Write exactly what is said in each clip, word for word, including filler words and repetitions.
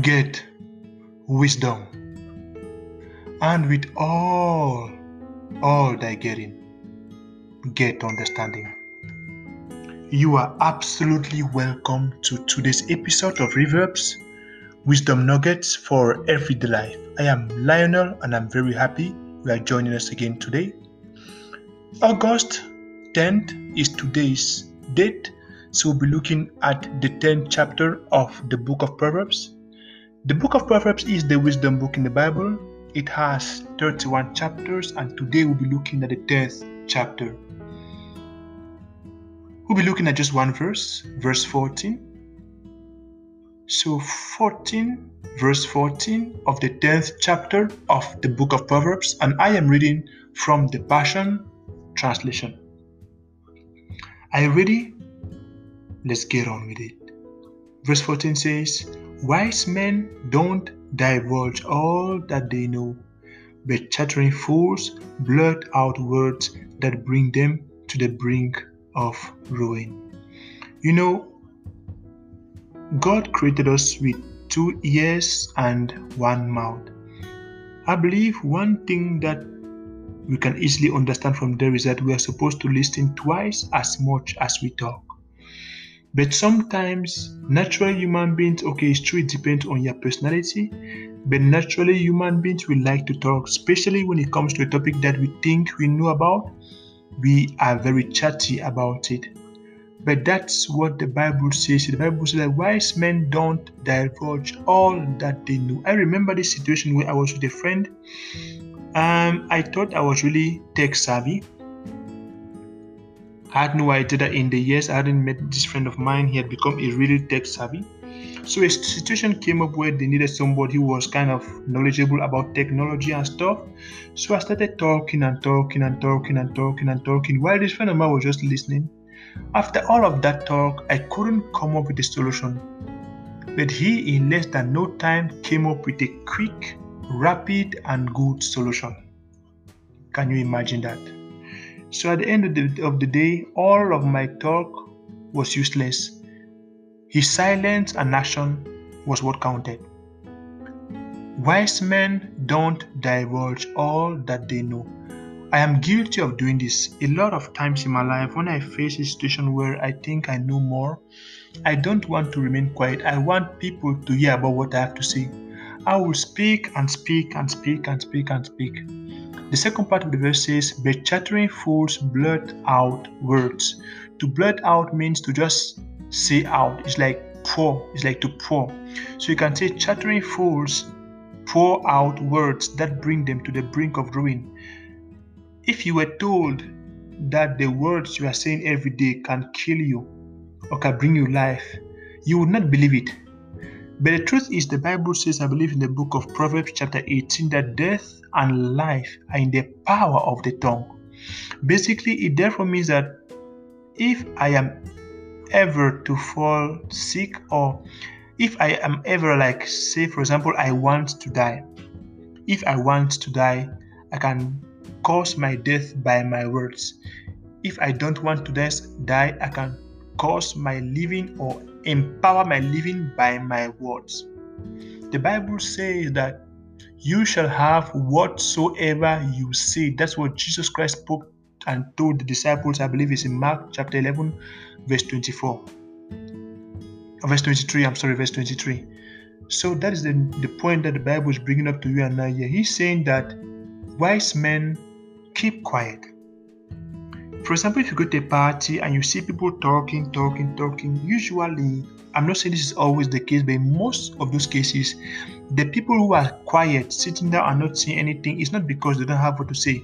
get wisdom, and with all all thy getting, get understanding. You are absolutely welcome to today's episode of Reverbs, Wisdom Nuggets for Everyday Life. I am Lionel, and I'm very happy you are joining us again today. August tenth is today's date, so we'll be looking at the tenth chapter of the Book of Proverbs. The Book of Proverbs is the wisdom book in the Bible. It has thirty-one chapters, and today we'll be looking at the tenth chapter. We'll be looking at just one verse, verse fourteen. So fourteen, verse fourteen of the tenth chapter of the Book of Proverbs, and I am reading from the Passion Translation. Are you ready? Let's get on with it. Verse fourteen says, "Wise men don't divulge all that they know, but chattering fools blurt out words that bring them to the brink of ruin." You know, God created us with two ears and one mouth. I believe one thing that we can easily understand from there is that we are supposed to listen twice as much as we talk. But sometimes natural human beings, okay, it's true, it depends on your personality, but naturally human beings will like to talk, especially when it comes to a topic that we think we know about. We are very chatty about it. But that's what the Bible says. The Bible says that wise men don't divulge all that they know. I remember this situation where I was with a friend. Um, I thought I was really tech savvy. I had no idea that in the years I hadn't met this friend of mine, he had become a really tech savvy. So a situation came up where they needed somebody who was kind of knowledgeable about technology and stuff. So I started talking and talking and talking and talking and talking while this friend of mine was just listening. After all of that talk, I couldn't come up with a solution, but he in less than no time came up with a quick, rapid and good solution. Can you imagine that? So at the end of the, of the day, all of my talk was useless. His silence and action was what counted. Wise men don't divulge all that they know. I am guilty of doing this a lot of times in my life. When I face a situation where I think I know more, I don't want to remain quiet. I want people to hear about what I have to say. I will speak and speak and speak and speak and speak. The second part of the verse says, "But chattering fools blurt out words." To blurt out means to just say out. It's like pour. It's like to pour. So you can say chattering fools pour out words that bring them to the brink of ruin. If you were told that the words you are saying every day can kill you or can bring you life, you would not believe it. But the truth is, the Bible says, I believe in the book of Proverbs chapter eighteen, that death and life are in the power of the tongue. Basically, it therefore means that if I am ever to fall sick, or if I am ever, like, say for example, I want to die. If I want to die, I can cause my death by my words. If I don't want to die, I can cause my living or empower my living by my words. The Bible says that you shall have whatsoever you say. That's what Jesus Christ spoke and told the disciples. I believe it's in Mark chapter eleven, verse twenty-four. Verse twenty-three, I'm sorry, verse twenty-three. So that is the, the point that the Bible is bringing up to you and I here. He's saying that wise men keep quiet. For example, if you go to a party and you see people talking, talking, talking, usually, I'm not saying this is always the case, but in most of those cases, the people who are quiet, sitting down and not saying anything, it's not because they don't have what to say.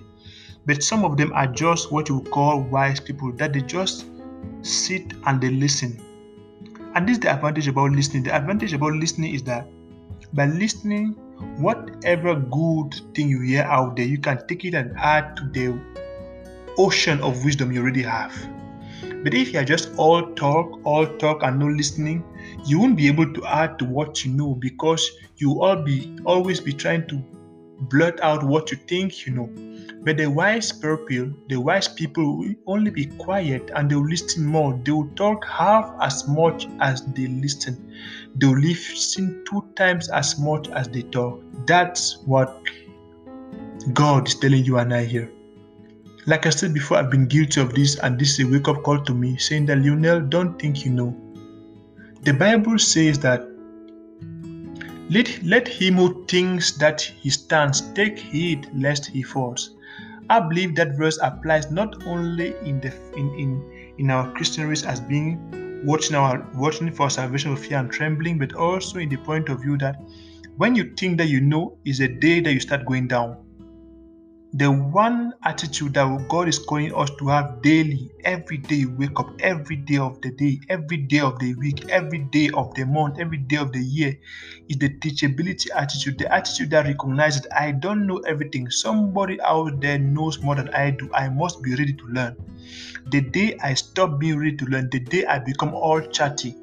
But some of them are just what you call wise people, that they just sit and they listen. And this is the advantage about listening. The advantage about listening is that by listening, whatever good thing you hear out there, you can take it and add to the ocean of wisdom you already have. But if you are just all talk, all talk and no listening, you won't be able to add to what you know, because you all be always be trying to blurt out what you think you know. But the wise people, the wise people will only be quiet and they will listen more. They will talk half as much as they listen. They will listen two times as much as they talk. That's what God is telling you and I here. Like I said before, I've been guilty of this, and this is a wake-up call to me saying that, Lionel, don't think you know. The Bible says that Let, let him who thinks that he stands take heed lest he falls. I believe that verse applies not only in the in, in, in our Christian race as being watching our watching for salvation with fear and trembling, but also in the point of view that when you think that you know is a day that you start going down. The one attitude that God is calling us to have daily, every day you wake up, every day of the day, every day of the week, every day of the month, every day of the year, is the teachability attitude, the attitude that recognizes that I don't know everything. Somebody out there knows more than I do. I must be ready to learn. The day I stop being ready to learn, the day I become all chatty,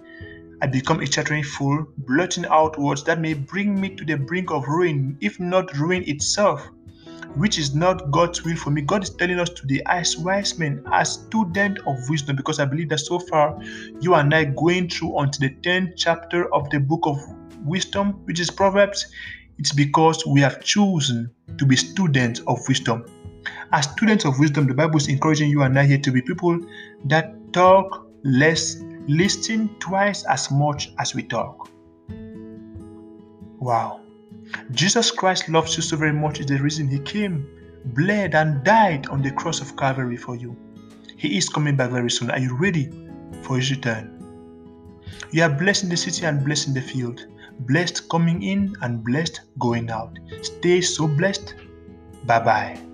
I become a chattering fool, blurting out words that may bring me to the brink of ruin, if not ruin itself, which is not God's will for me. God is telling us today, as wise men, as students of wisdom, because I believe that so far you and I going through until the tenth chapter of the book of wisdom, which is Proverbs, it's because we have chosen to be students of wisdom. As students of wisdom, the Bible is encouraging you and I here to be people that talk less, listen twice as much as we talk. Wow. Jesus Christ loves you so very much is the reason he came, bled and died on the cross of Calvary for you. He is coming back very soon. Are you ready for his return? You are blessed in the city and blessed in the field. Blessed coming in and blessed going out. Stay so blessed. Bye-bye.